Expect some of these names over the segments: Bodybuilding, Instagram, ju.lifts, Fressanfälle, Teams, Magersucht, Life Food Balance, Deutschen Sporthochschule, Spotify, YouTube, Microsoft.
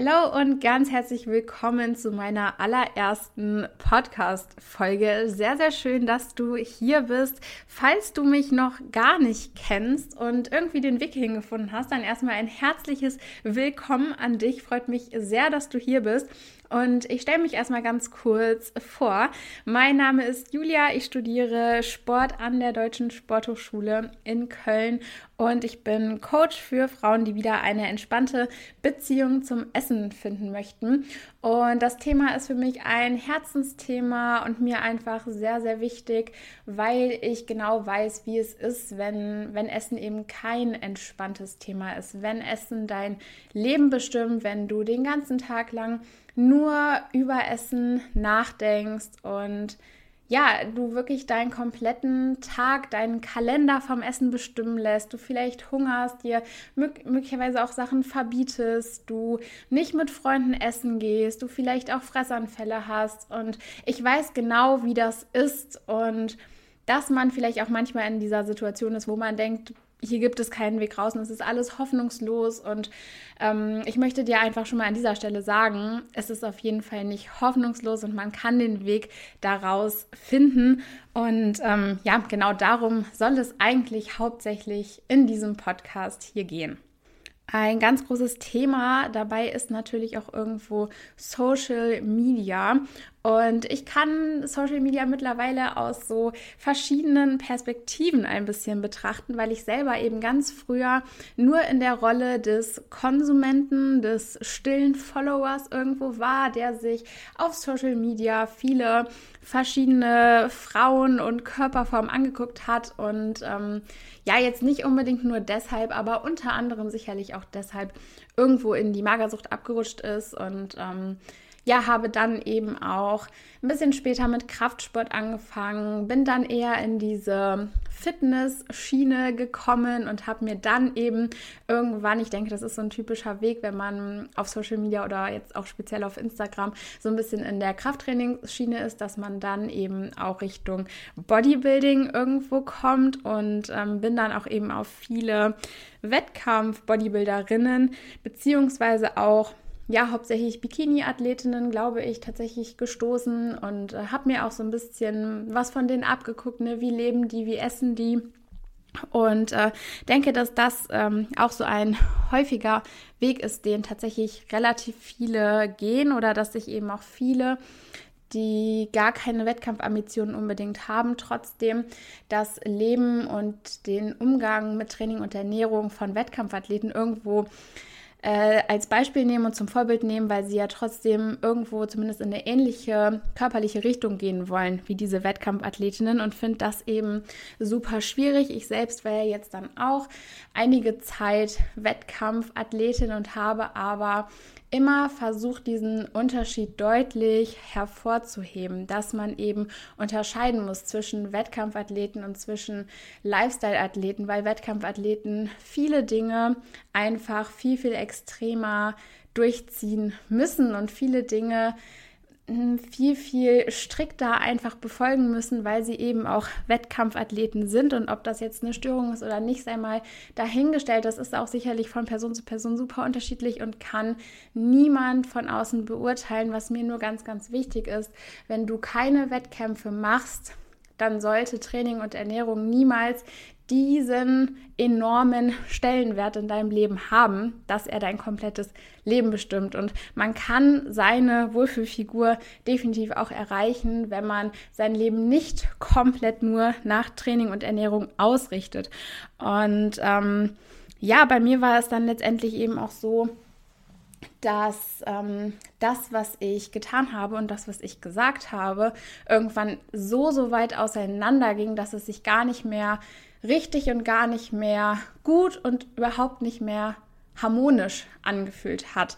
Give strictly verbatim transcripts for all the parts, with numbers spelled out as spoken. Hallo und ganz herzlich willkommen zu meiner allerersten Podcast-Folge. Sehr, sehr schön, dass du hier bist. Falls du mich noch gar nicht kennst und irgendwie den Weg hingefunden hast, dann erstmal ein herzliches Willkommen an dich. Freut mich sehr, dass du hier bist. Und ich stelle mich erstmal ganz kurz vor. Mein Name ist Julia, ich studiere Sport an der Deutschen Sporthochschule in Köln und ich bin Coach für Frauen, die wieder eine entspannte Beziehung zum Essen finden möchten. Und das Thema ist für mich ein Herzensthema und mir einfach sehr, sehr wichtig, weil ich genau weiß, wie es ist, wenn, wenn Essen eben kein entspanntes Thema ist, wenn Essen dein Leben bestimmt, wenn du den ganzen Tag lang nur über Essen nachdenkst und ja, du wirklich deinen kompletten Tag, deinen Kalender vom Essen bestimmen lässt, du vielleicht hungerst, dir möglicherweise auch Sachen verbietest, du nicht mit Freunden essen gehst, du vielleicht auch Fressanfälle hast und ich weiß genau, wie das ist und dass man vielleicht auch manchmal in dieser Situation ist, wo man denkt, hier gibt es keinen Weg raus und es ist alles hoffnungslos und ähm, ich möchte dir einfach schon mal an dieser Stelle sagen, es ist auf jeden Fall nicht hoffnungslos und man kann den Weg daraus finden und ähm, ja, genau darum soll es eigentlich hauptsächlich in diesem Podcast hier gehen. Ein ganz großes Thema dabei ist natürlich auch irgendwo Social Media und ich kann Social Media mittlerweile aus so verschiedenen Perspektiven ein bisschen betrachten, weil ich selber eben ganz früher nur in der Rolle des Konsumenten, des stillen Followers irgendwo war, der sich auf Social Media viele verschiedene Frauen und Körperformen angeguckt hat und ähm, ja, jetzt nicht unbedingt nur deshalb, aber unter anderem sicherlich auch deshalb irgendwo in die Magersucht abgerutscht ist und ähm, ja, habe dann eben auch ein bisschen später mit Kraftsport angefangen, bin dann eher in diese Fitness-Schiene gekommen und habe mir dann eben irgendwann, ich denke, das ist so ein typischer Weg, wenn man auf Social Media oder jetzt auch speziell auf Instagram so ein bisschen in der Krafttrainingsschiene ist, dass man dann eben auch Richtung Bodybuilding irgendwo kommt und ähm, bin dann auch eben auf viele Wettkampf-Bodybuilderinnen beziehungsweise auch ja, hauptsächlich Bikini-Athletinnen, glaube ich, tatsächlich gestoßen und äh, habe mir auch so ein bisschen was von denen abgeguckt, ne? Wie leben die, wie essen die und äh, denke, dass das ähm, auch so ein häufiger Weg ist, den tatsächlich relativ viele gehen oder dass sich eben auch viele, die gar keine Wettkampfambitionen unbedingt haben, trotzdem das Leben und den Umgang mit Training und Ernährung von Wettkampfathleten irgendwo als Beispiel nehmen und zum Vorbild nehmen, weil sie ja trotzdem irgendwo zumindest in eine ähnliche körperliche Richtung gehen wollen wie diese Wettkampfathletinnen und finde das eben super schwierig. Ich selbst war ja jetzt dann auch einige Zeit Wettkampfathletin und habe aber immer versucht, diesen Unterschied deutlich hervorzuheben, dass man eben unterscheiden muss zwischen Wettkampfathleten und zwischen Lifestyle-Athleten, weil Wettkampfathleten viele Dinge einfach viel, viel extremer durchziehen müssen und viele Dinge viel, viel strikter einfach befolgen müssen, weil sie eben auch Wettkampfathleten sind und ob das jetzt eine Störung ist oder nicht, sei mal dahingestellt. Das ist auch sicherlich von Person zu Person super unterschiedlich und kann niemand von außen beurteilen, was mir nur ganz, ganz wichtig ist. Wenn du keine Wettkämpfe machst, dann sollte Training und Ernährung niemals diesen enormen Stellenwert in deinem Leben haben, dass er dein komplettes Leben bestimmt. Und man kann seine Wohlfühlfigur definitiv auch erreichen, wenn man sein Leben nicht komplett nur nach Training und Ernährung ausrichtet. Und ähm, ja, bei mir war es dann letztendlich eben auch so, dass ähm, das, was ich getan habe und das, was ich gesagt habe, irgendwann so, so weit auseinander ging, dass es sich gar nicht mehr richtig und gar nicht mehr gut und überhaupt nicht mehr harmonisch angefühlt hat.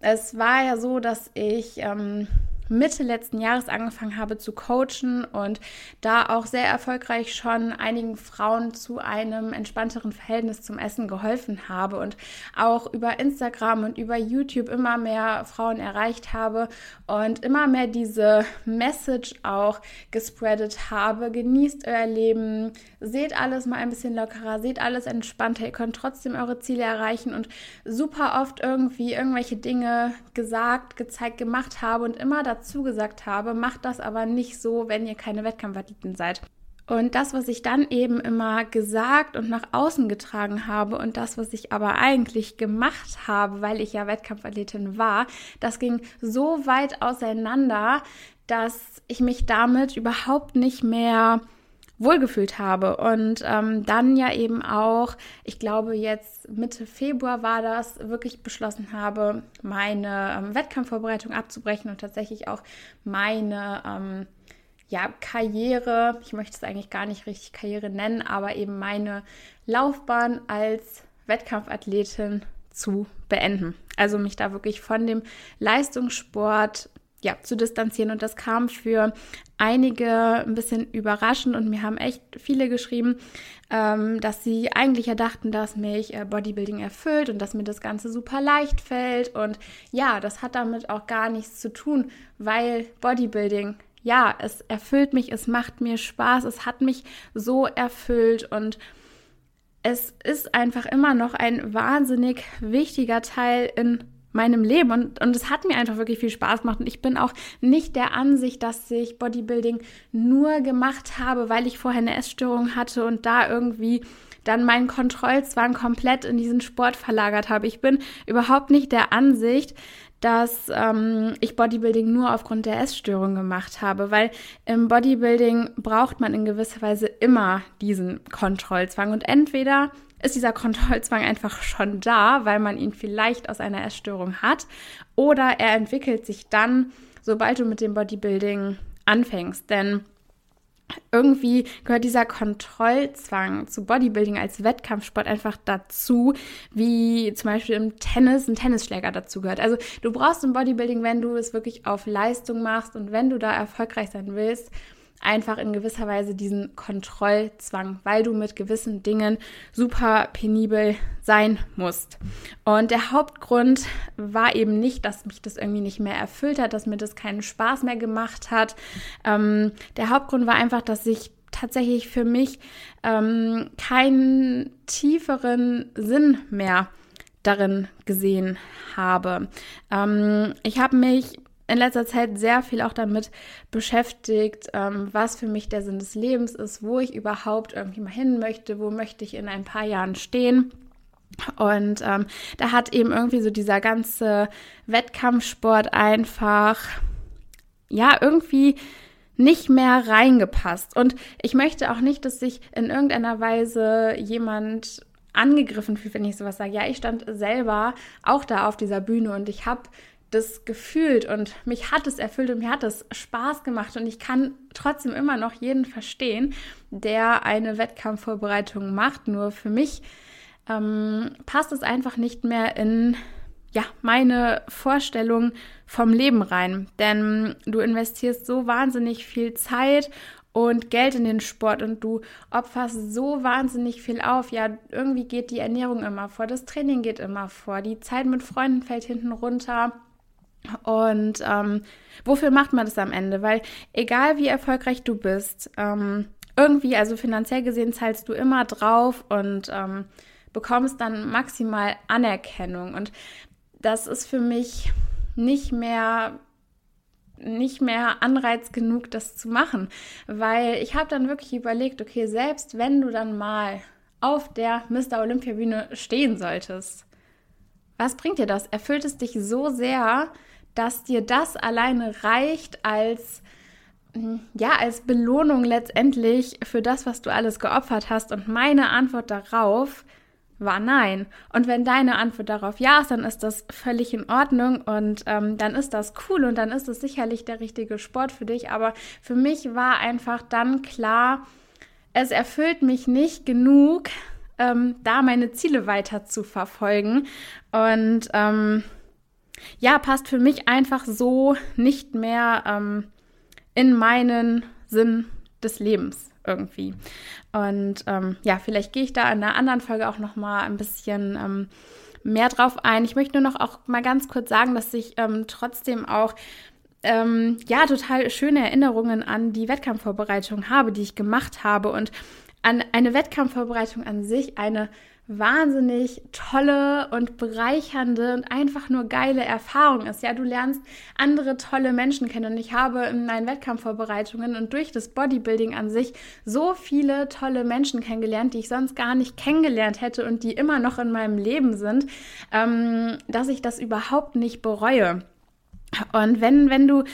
Es war ja so, dass ich ähm, Mitte letzten Jahres angefangen habe zu coachen und da auch sehr erfolgreich schon einigen Frauen zu einem entspannteren Verhältnis zum Essen geholfen habe und auch über Instagram und über YouTube immer mehr Frauen erreicht habe und immer mehr diese Message auch gespreadet habe: Genießt euer Leben, seht alles mal ein bisschen lockerer, seht alles entspannter, ihr könnt trotzdem eure Ziele erreichen, und super oft irgendwie irgendwelche Dinge gesagt, gezeigt, gemacht habe und immer dazu gesagt habe: Macht das aber nicht so, wenn ihr keine Wettkampfathleten seid. Und das, was ich dann eben immer gesagt und nach außen getragen habe und das, was ich aber eigentlich gemacht habe, weil ich ja Wettkampfathletin war, das ging so weit auseinander, dass ich mich damit überhaupt nicht mehr wohlgefühlt habe. Und ähm, dann ja eben auch, ich glaube jetzt Mitte Februar war das, wirklich beschlossen habe, meine ähm, Wettkampfvorbereitung abzubrechen und tatsächlich auch meine ähm, ja, Karriere, ich möchte es eigentlich gar nicht richtig Karriere nennen, aber eben meine Laufbahn als Wettkampfathletin zu beenden. Also mich da wirklich von dem Leistungssport Ja, zu distanzieren, und das kam für einige ein bisschen überraschend, und mir haben echt viele geschrieben, ähm, dass sie eigentlich ja dachten, dass mich äh, Bodybuilding erfüllt und dass mir das Ganze super leicht fällt, und ja, das hat damit auch gar nichts zu tun, weil Bodybuilding, ja, es erfüllt mich, es macht mir Spaß, es hat mich so erfüllt und es ist einfach immer noch ein wahnsinnig wichtiger Teil in meinem Leben, und, und es hat mir einfach wirklich viel Spaß gemacht, und ich bin auch nicht der Ansicht, dass ich Bodybuilding nur gemacht habe, weil ich vorher eine Essstörung hatte und da irgendwie dann meinen Kontrollzwang komplett in diesen Sport verlagert habe. Ich bin überhaupt nicht der Ansicht, dass ähm, ich Bodybuilding nur aufgrund der Essstörung gemacht habe, weil im Bodybuilding braucht man in gewisser Weise immer diesen Kontrollzwang, und entweder ist dieser Kontrollzwang einfach schon da, weil man ihn vielleicht aus einer Essstörung hat, oder er entwickelt sich dann, sobald du mit dem Bodybuilding anfängst, denn irgendwie gehört dieser Kontrollzwang zu Bodybuilding als Wettkampfsport einfach dazu, wie zum Beispiel im Tennis ein Tennisschläger dazu gehört. Also du brauchst im Bodybuilding, wenn du es wirklich auf Leistung machst und wenn du da erfolgreich sein willst, einfach in gewisser Weise diesen Kontrollzwang, weil du mit gewissen Dingen super penibel sein musst. Und der Hauptgrund war eben nicht, dass mich das irgendwie nicht mehr erfüllt hat, dass mir das keinen Spaß mehr gemacht hat. Ähm, der Hauptgrund war einfach, dass ich tatsächlich für mich ähm, keinen tieferen Sinn mehr darin gesehen habe. Ähm, ich habe mich in letzter Zeit sehr viel auch damit beschäftigt, ähm, was für mich der Sinn des Lebens ist, wo ich überhaupt irgendwie mal hin möchte, wo möchte ich in ein paar Jahren stehen. Und ähm, da hat eben irgendwie so dieser ganze Wettkampfsport einfach, ja, irgendwie nicht mehr reingepasst. Und ich möchte auch nicht, dass sich in irgendeiner Weise jemand angegriffen fühlt, wenn ich sowas sage. Ja, ich stand selber auch da auf dieser Bühne und ich habe das gefühlt und mich hat es erfüllt und mir hat es Spaß gemacht, und ich kann trotzdem immer noch jeden verstehen, der eine Wettkampfvorbereitung macht, nur für mich ähm, passt es einfach nicht mehr in ja, meine Vorstellung vom Leben rein, denn du investierst so wahnsinnig viel Zeit und Geld in den Sport und du opferst so wahnsinnig viel auf. Ja, irgendwie geht die Ernährung immer vor, das Training geht immer vor, die Zeit mit Freunden fällt hinten runter. Und ähm, wofür macht man das am Ende? Weil egal wie erfolgreich du bist, ähm, irgendwie, also finanziell gesehen, zahlst du immer drauf und ähm, bekommst dann maximal Anerkennung. Und das ist für mich nicht mehr... nicht mehr Anreiz genug, das zu machen, weil ich habe dann wirklich überlegt, okay, selbst wenn du dann mal auf der Mister Olympia-Bühne stehen solltest, was bringt dir das? Erfüllt es dich so sehr, dass dir das alleine reicht als, ja, als Belohnung letztendlich für das, was du alles geopfert hast? Und meine Antwort darauf war nein. Und wenn deine Antwort darauf ja ist, dann ist das völlig in Ordnung und ähm, dann ist das cool und dann ist es sicherlich der richtige Sport für dich. Aber für mich war einfach dann klar, es erfüllt mich nicht genug, ähm, da meine Ziele weiter zu verfolgen. Und ähm, ja, passt für mich einfach so nicht mehr ähm, in meinen Sinn des Lebens irgendwie. Und ähm, ja, vielleicht gehe ich da in einer anderen Folge auch nochmal ein bisschen ähm, mehr drauf ein. Ich möchte nur noch auch mal ganz kurz sagen, dass ich ähm, trotzdem auch ähm, ja total schöne Erinnerungen an die Wettkampfvorbereitung habe, die ich gemacht habe, und an eine Wettkampfvorbereitung an sich eine wahnsinnig tolle und bereichernde und einfach nur geile Erfahrung ist. Ja, du lernst andere tolle Menschen kennen, und ich habe in meinen Wettkampfvorbereitungen und durch das Bodybuilding an sich so viele tolle Menschen kennengelernt, die ich sonst gar nicht kennengelernt hätte und die immer noch in meinem Leben sind, ähm, dass ich das überhaupt nicht bereue. Und wenn, wenn du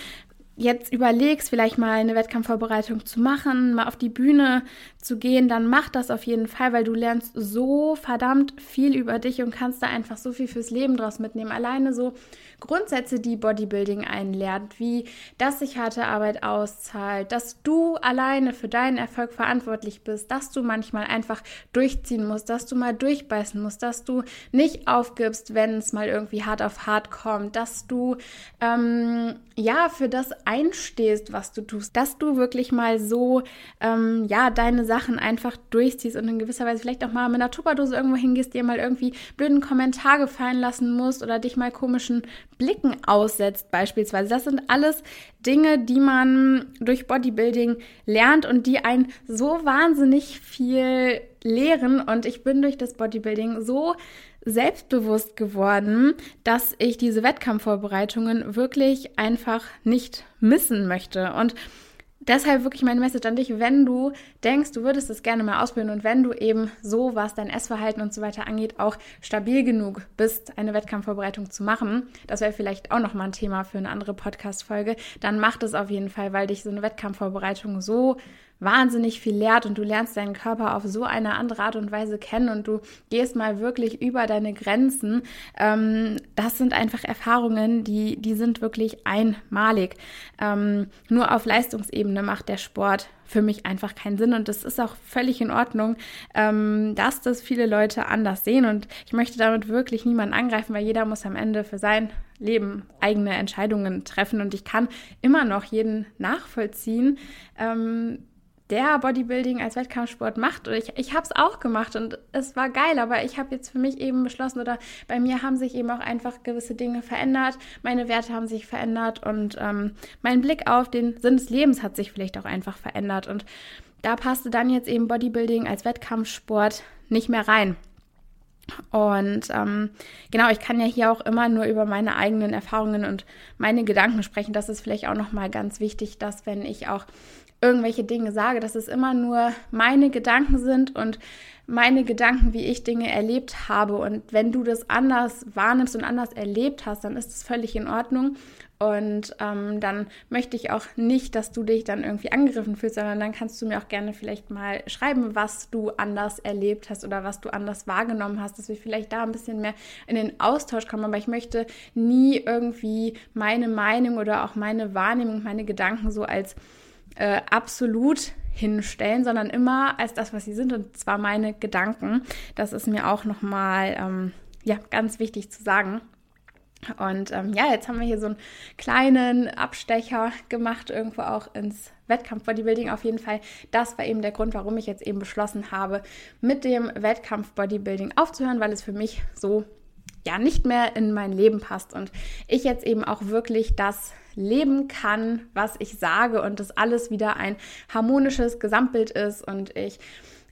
jetzt überlegst, vielleicht mal eine Wettkampfvorbereitung zu machen, mal auf die Bühne zu gehen, dann mach das auf jeden Fall, weil du lernst so verdammt viel über dich und kannst da einfach so viel fürs Leben draus mitnehmen. Alleine so Grundsätze, die Bodybuilding einlernt, wie dass sich harte Arbeit auszahlt, dass du alleine für deinen Erfolg verantwortlich bist, dass du manchmal einfach durchziehen musst, dass du mal durchbeißen musst, dass du nicht aufgibst, wenn es mal irgendwie hart auf hart kommt, dass du ähm, ja für das einstehst, was du tust, dass du wirklich mal so, ähm, ja, deine Sachen einfach durchziehst und in gewisser Weise vielleicht auch mal mit einer Tupperdose irgendwo hingehst, dir mal irgendwie blöden Kommentar gefallen lassen musst oder dich mal komischen Blicken aussetzt beispielsweise. Das sind alles Dinge, die man durch Bodybuilding lernt und die einen so wahnsinnig viel lehren, und ich bin durch das Bodybuilding so selbstbewusst geworden, dass ich diese Wettkampfvorbereitungen wirklich einfach nicht missen möchte. Und deshalb wirklich meine Message an dich, wenn du denkst, du würdest das gerne mal ausbilden und wenn du eben so, was dein Essverhalten und so weiter angeht, auch stabil genug bist, eine Wettkampfvorbereitung zu machen, das wäre vielleicht auch nochmal ein Thema für eine andere Podcast-Folge, dann mach das auf jeden Fall, weil dich so eine Wettkampfvorbereitung so wahnsinnig viel lehrt und du lernst deinen Körper auf so eine andere Art und Weise kennen und du gehst mal wirklich über deine Grenzen. Ähm, das sind einfach Erfahrungen, die, die sind wirklich einmalig. Ähm, nur auf Leistungsebene macht der Sport für mich einfach keinen Sinn, und das ist auch völlig in Ordnung, ähm, dass das viele Leute anders sehen, und ich möchte damit wirklich niemanden angreifen, weil jeder muss am Ende für sein Leben eigene Entscheidungen treffen, und ich kann immer noch jeden nachvollziehen, ähm, der Bodybuilding als Wettkampfsport macht. Und ich, ich habe es auch gemacht und es war geil, aber ich habe jetzt für mich eben beschlossen, oder bei mir haben sich eben auch einfach gewisse Dinge verändert, meine Werte haben sich verändert und ähm, mein Blick auf den Sinn des Lebens hat sich vielleicht auch einfach verändert, und da passte dann jetzt eben Bodybuilding als Wettkampfsport nicht mehr rein. Und ähm, genau, ich kann ja hier auch immer nur über meine eigenen Erfahrungen und meine Gedanken sprechen. Das ist vielleicht auch nochmal ganz wichtig, dass, wenn ich auch irgendwelche Dinge sage, dass es immer nur meine Gedanken sind und meine Gedanken, wie ich Dinge erlebt habe. Und wenn du das anders wahrnimmst und anders erlebt hast, dann ist es völlig in Ordnung. Und ähm, dann möchte ich auch nicht, dass du dich dann irgendwie angegriffen fühlst, sondern dann kannst du mir auch gerne vielleicht mal schreiben, was du anders erlebt hast oder was du anders wahrgenommen hast, dass wir vielleicht da ein bisschen mehr in den Austausch kommen. Aber ich möchte nie irgendwie meine Meinung oder auch meine Wahrnehmung, meine Gedanken so als Äh, absolut hinstellen, sondern immer als das, was sie sind, und zwar meine Gedanken. Das ist mir auch nochmal ähm, ja, ganz wichtig zu sagen. Und ähm, ja, jetzt haben wir hier so einen kleinen Abstecher gemacht, irgendwo auch ins Wettkampf-Bodybuilding. Auf jeden Fall, das war eben der Grund, warum ich jetzt eben beschlossen habe, mit dem Wettkampf-Bodybuilding aufzuhören, weil es für mich so ja nicht mehr in mein Leben passt und ich jetzt eben auch wirklich das leben kann, was ich sage, und das alles wieder ein harmonisches Gesamtbild ist und ich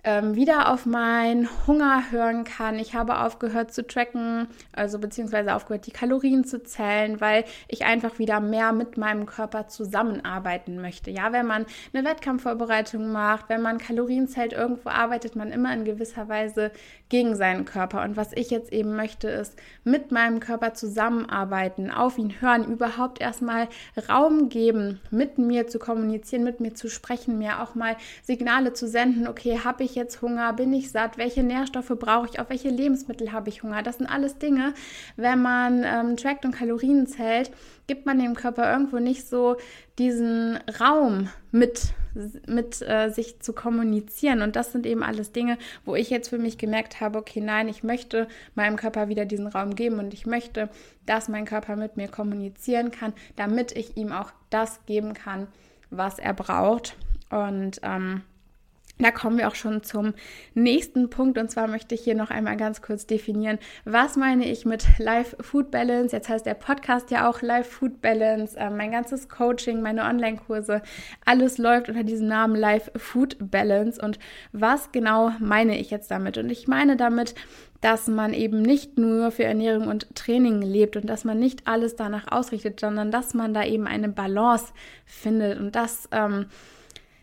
ähm, wieder auf meinen Hunger hören kann. Ich habe aufgehört zu tracken, also beziehungsweise aufgehört, die Kalorien zu zählen, weil ich einfach wieder mehr mit meinem Körper zusammenarbeiten möchte. Ja, wenn man eine Wettkampfvorbereitung macht, wenn man Kalorien zählt, irgendwo arbeitet man immer in gewisser Weise gegen seinen Körper. Und was ich jetzt eben möchte, ist mit meinem Körper zusammenarbeiten, auf ihn hören, überhaupt erstmal Raum geben, mit mir zu kommunizieren, mit mir zu sprechen, mir auch mal Signale zu senden. Okay, habe ich ich jetzt Hunger, bin ich satt, welche Nährstoffe brauche ich, auf welche Lebensmittel habe ich Hunger. Das sind alles Dinge, wenn man ähm, trackt und Kalorien zählt, gibt man dem Körper irgendwo nicht so diesen Raum mit, mit äh, sich zu kommunizieren. Und das sind eben alles Dinge, wo ich jetzt für mich gemerkt habe, okay, nein, ich möchte meinem Körper wieder diesen Raum geben und ich möchte, dass mein Körper mit mir kommunizieren kann, damit ich ihm auch das geben kann, was er braucht. Und ähm, da kommen wir auch schon zum nächsten Punkt, und zwar möchte ich hier noch einmal ganz kurz definieren, was meine ich mit Life Food Balance. Jetzt heißt der Podcast ja auch Life Food Balance, äh, mein ganzes Coaching, meine Online-Kurse, alles läuft unter diesem Namen Life Food Balance. Und was genau meine ich jetzt damit? Und ich meine damit, dass man eben nicht nur für Ernährung und Training lebt und dass man nicht alles danach ausrichtet, sondern dass man da eben eine Balance findet und das, ähm,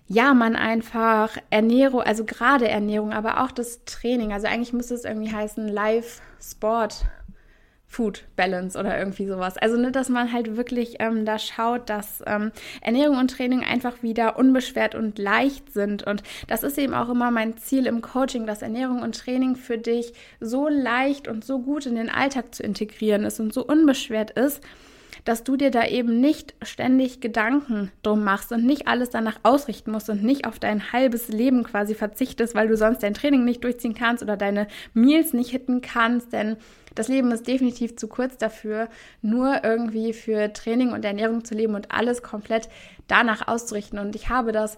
Ja, man einfach Ernährung, also gerade Ernährung, aber auch das Training. Also eigentlich müsste es irgendwie heißen Life, Sport, Food, Balance oder irgendwie sowas. Also ne, dass man halt wirklich ähm, da schaut, dass ähm, Ernährung und Training einfach wieder unbeschwert und leicht sind. Und das ist eben auch immer mein Ziel im Coaching, dass Ernährung und Training für dich so leicht und so gut in den Alltag zu integrieren ist und so unbeschwert ist, dass du dir da eben nicht ständig Gedanken drum machst und nicht alles danach ausrichten musst und nicht auf dein halbes Leben quasi verzichtest, weil du sonst dein Training nicht durchziehen kannst oder deine Meals nicht hitten kannst, denn das Leben ist definitiv zu kurz dafür, nur irgendwie für Training und Ernährung zu leben und alles komplett danach auszurichten. Und ich habe das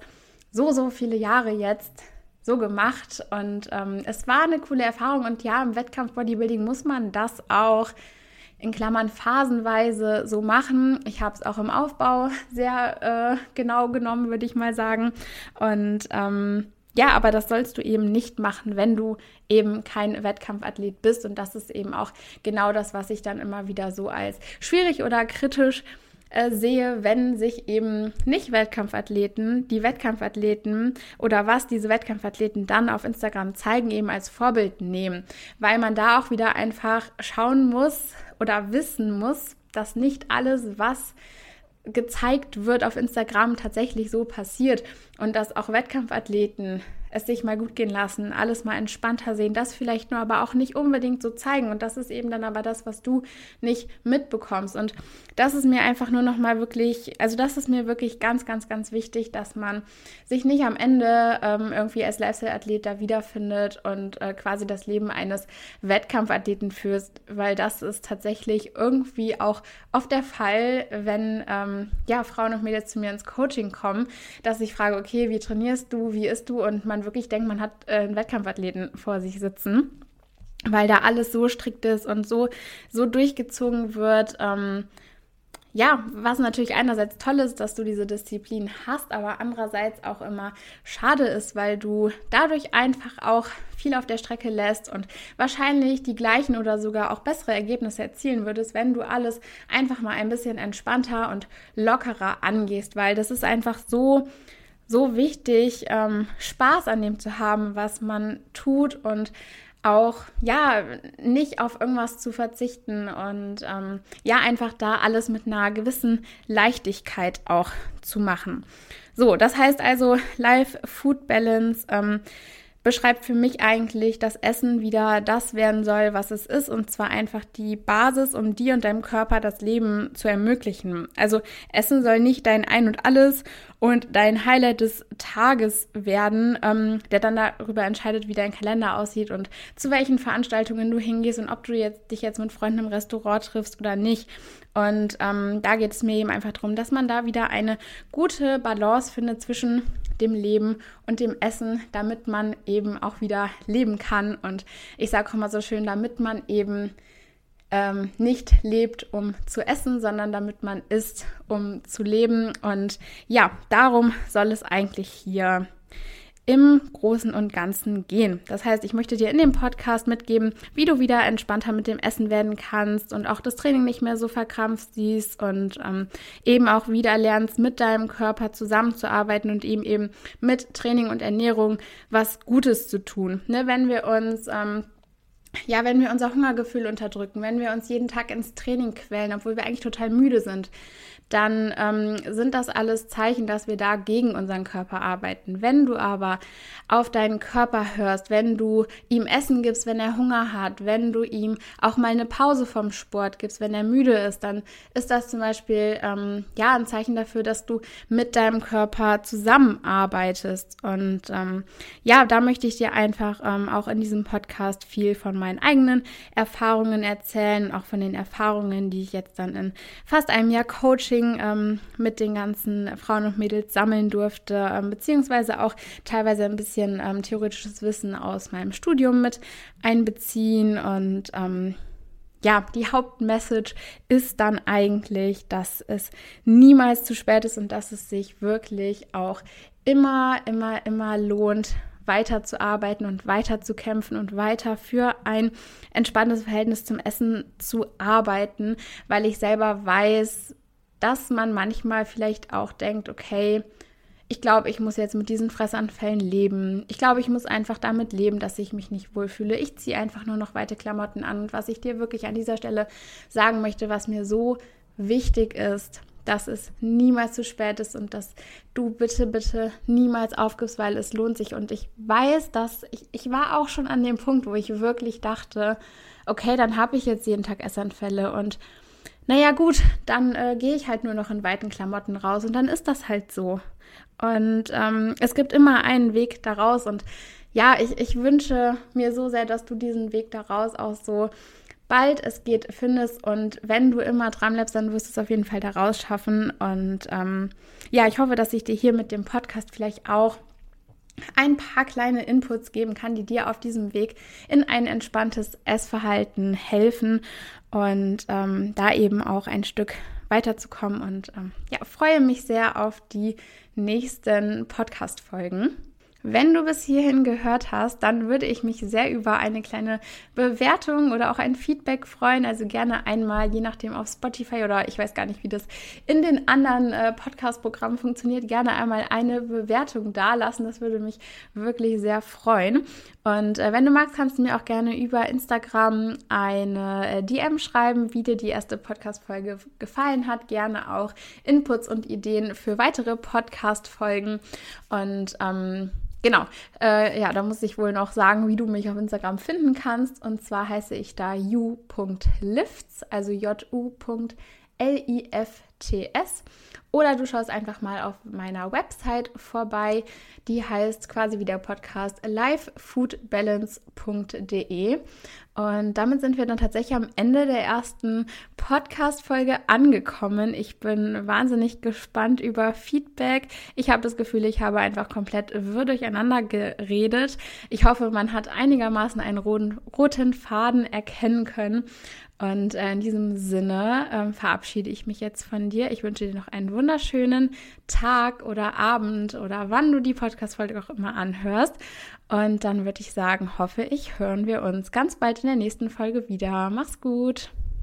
so, so viele Jahre jetzt so gemacht und ähm, es war eine coole Erfahrung. Und ja, im Wettkampf-Bodybuilding muss man das auch in Klammern phasenweise so machen. Ich habe es auch im Aufbau sehr äh, genau genommen, würde ich mal sagen. Und ähm, ja, aber das sollst du eben nicht machen, wenn du eben kein Wettkampfathlet bist. Und das ist eben auch genau das, was ich dann immer wieder so als schwierig oder kritisch äh, sehe, wenn sich eben nicht Wettkampfathleten, die Wettkampfathleten oder was diese Wettkampfathleten dann auf Instagram zeigen, eben als Vorbild nehmen. Weil man da auch wieder einfach schauen muss, oder wissen muss, dass nicht alles, was gezeigt wird auf Instagram, tatsächlich so passiert und dass auch Wettkampfathleten es sich mal gut gehen lassen, alles mal entspannter sehen, das vielleicht nur aber auch nicht unbedingt so zeigen. Und das ist eben dann aber das, was du nicht mitbekommst. Und das ist mir einfach nur nochmal wirklich, also das ist mir wirklich ganz, ganz, ganz wichtig, dass man sich nicht am Ende ähm, irgendwie als Lifestyle-Athlet da wiederfindet und äh, quasi das Leben eines Wettkampfathleten führt, weil das ist tatsächlich irgendwie auch oft der Fall, wenn ähm, ja, Frauen und Mädels zu mir ins Coaching kommen, dass ich frage, okay, wie trainierst du, wie isst du, und man wirklich denkt, man hat einen Wettkampfathleten vor sich sitzen, weil da alles so strikt ist und so, so durchgezogen wird. Ähm, ja, was natürlich einerseits toll ist, dass du diese Disziplin hast, aber andererseits auch immer schade ist, weil du dadurch einfach auch viel auf der Strecke lässt und wahrscheinlich die gleichen oder sogar auch bessere Ergebnisse erzielen würdest, wenn du alles einfach mal ein bisschen entspannter und lockerer angehst, weil das ist einfach so so wichtig, ähm, Spaß an dem zu haben, was man tut, und auch, ja, nicht auf irgendwas zu verzichten und ähm, ja, einfach da alles mit einer gewissen Leichtigkeit auch zu machen. So, das heißt also, Life Food Balance ähm, beschreibt für mich eigentlich, dass Essen wieder das werden soll, was es ist, und zwar einfach die Basis, um dir und deinem Körper das Leben zu ermöglichen. Also Essen soll nicht dein Ein und Alles und dein Highlight des Tages werden, ähm, der dann darüber entscheidet, wie dein Kalender aussieht und zu welchen Veranstaltungen du hingehst und ob du jetzt, dich jetzt mit Freunden im Restaurant triffst oder nicht. Und ähm, da geht es mir eben einfach darum, dass man da wieder eine gute Balance findet zwischen dem Leben und dem Essen, damit man eben auch wieder leben kann. Und ich sage auch immer so schön, damit man eben ähm, nicht lebt, um zu essen, sondern damit man isst, um zu leben. Und ja, darum soll es eigentlich hier im Großen und Ganzen gehen. Das heißt, ich möchte dir in dem Podcast mitgeben, wie du wieder entspannter mit dem Essen werden kannst und auch das Training nicht mehr so verkrampft siehst und ähm, eben auch wieder lernst, mit deinem Körper zusammenzuarbeiten und ihm eben mit Training und Ernährung was Gutes zu tun. Ne, wenn wir uns ähm, ja, wenn wir unser Hungergefühl unterdrücken, wenn wir uns jeden Tag ins Training quälen, obwohl wir eigentlich total müde sind, dann ähm, sind das alles Zeichen, dass wir da gegen unseren Körper arbeiten. Wenn du aber auf deinen Körper hörst, wenn du ihm Essen gibst, wenn er Hunger hat, wenn du ihm auch mal eine Pause vom Sport gibst, wenn er müde ist, dann ist das zum Beispiel ähm, ja, ein Zeichen dafür, dass du mit deinem Körper zusammenarbeitest. Und ähm, ja, da möchte ich dir einfach ähm, auch in diesem Podcast viel von meinen eigenen Erfahrungen erzählen, auch von den Erfahrungen, die ich jetzt dann in fast einem Jahr Coaching ähm, mit den ganzen Frauen und Mädels sammeln durfte, ähm, beziehungsweise auch teilweise ein bisschen ähm, theoretisches Wissen aus meinem Studium mit einbeziehen. Und ähm, ja, die Hauptmessage ist dann eigentlich, dass es niemals zu spät ist und dass es sich wirklich auch immer, immer, immer lohnt, weiter zu arbeiten und weiter zu kämpfen und weiter für ein entspanntes Verhältnis zum Essen zu arbeiten, weil ich selber weiß, dass man manchmal vielleicht auch denkt, okay, ich glaube, ich muss jetzt mit diesen Fressanfällen leben. Ich glaube, ich muss einfach damit leben, dass ich mich nicht wohlfühle. Ich ziehe einfach nur noch weite Klamotten an. Und was ich dir wirklich an dieser Stelle sagen möchte, was mir so wichtig ist, dass es niemals zu spät ist und dass du bitte, bitte niemals aufgibst, weil es lohnt sich. Und ich weiß, dass ich, ich war auch schon an dem Punkt, wo ich wirklich dachte, okay, dann habe ich jetzt jeden Tag Essanfälle und naja gut, dann äh, gehe ich halt nur noch in weiten Klamotten raus und dann ist das halt so. Und ähm, es gibt immer einen Weg daraus und ja, ich, ich wünsche mir so sehr, dass du diesen Weg daraus auch so bald es geht, findest, und wenn du immer dran bleibst, dann wirst du es auf jeden Fall da raus schaffen. Und ähm, ja, ich hoffe, dass ich dir hier mit dem Podcast vielleicht auch ein paar kleine Inputs geben kann, die dir auf diesem Weg in ein entspanntes Essverhalten helfen und ähm, da eben auch ein Stück weiterzukommen. Und ähm, ja, freue mich sehr auf die nächsten Podcast-Folgen. Wenn du bis hierhin gehört hast, dann würde ich mich sehr über eine kleine Bewertung oder auch ein Feedback freuen. Also gerne einmal, je nachdem auf Spotify oder ich weiß gar nicht, wie das in den anderen äh, Podcast-Programmen funktioniert, gerne einmal eine Bewertung dalassen. Das würde mich wirklich sehr freuen. Und äh, wenn du magst, kannst du mir auch gerne über Instagram eine äh, D M schreiben, wie dir die erste Podcast-Folge gefallen hat. Gerne auch Inputs und Ideen für weitere Podcast-Folgen. Und ähm, Genau, äh, ja, da muss ich wohl noch sagen, wie du mich auf Instagram finden kannst. Und zwar heiße ich da ju punkt lifts, also ju punkt lifts. Oder du schaust einfach mal auf meiner Website vorbei. Die heißt quasi wie der Podcast life food balance punkt de. Und damit sind wir dann tatsächlich am Ende der ersten Podcast-Folge angekommen. Ich bin wahnsinnig gespannt über Feedback. Ich habe das Gefühl, ich habe einfach komplett wirr durcheinander geredet. Ich hoffe, man hat einigermaßen einen roten, roten Faden erkennen können. Und in diesem Sinne äh, verabschiede ich mich jetzt von dir. Ich wünsche dir noch einen wunderschönen Tag oder Abend oder wann du die Podcast-Folge auch immer anhörst. Und dann würde ich sagen, hoffe ich, hören wir uns ganz bald in der nächsten Folge wieder. Mach's gut!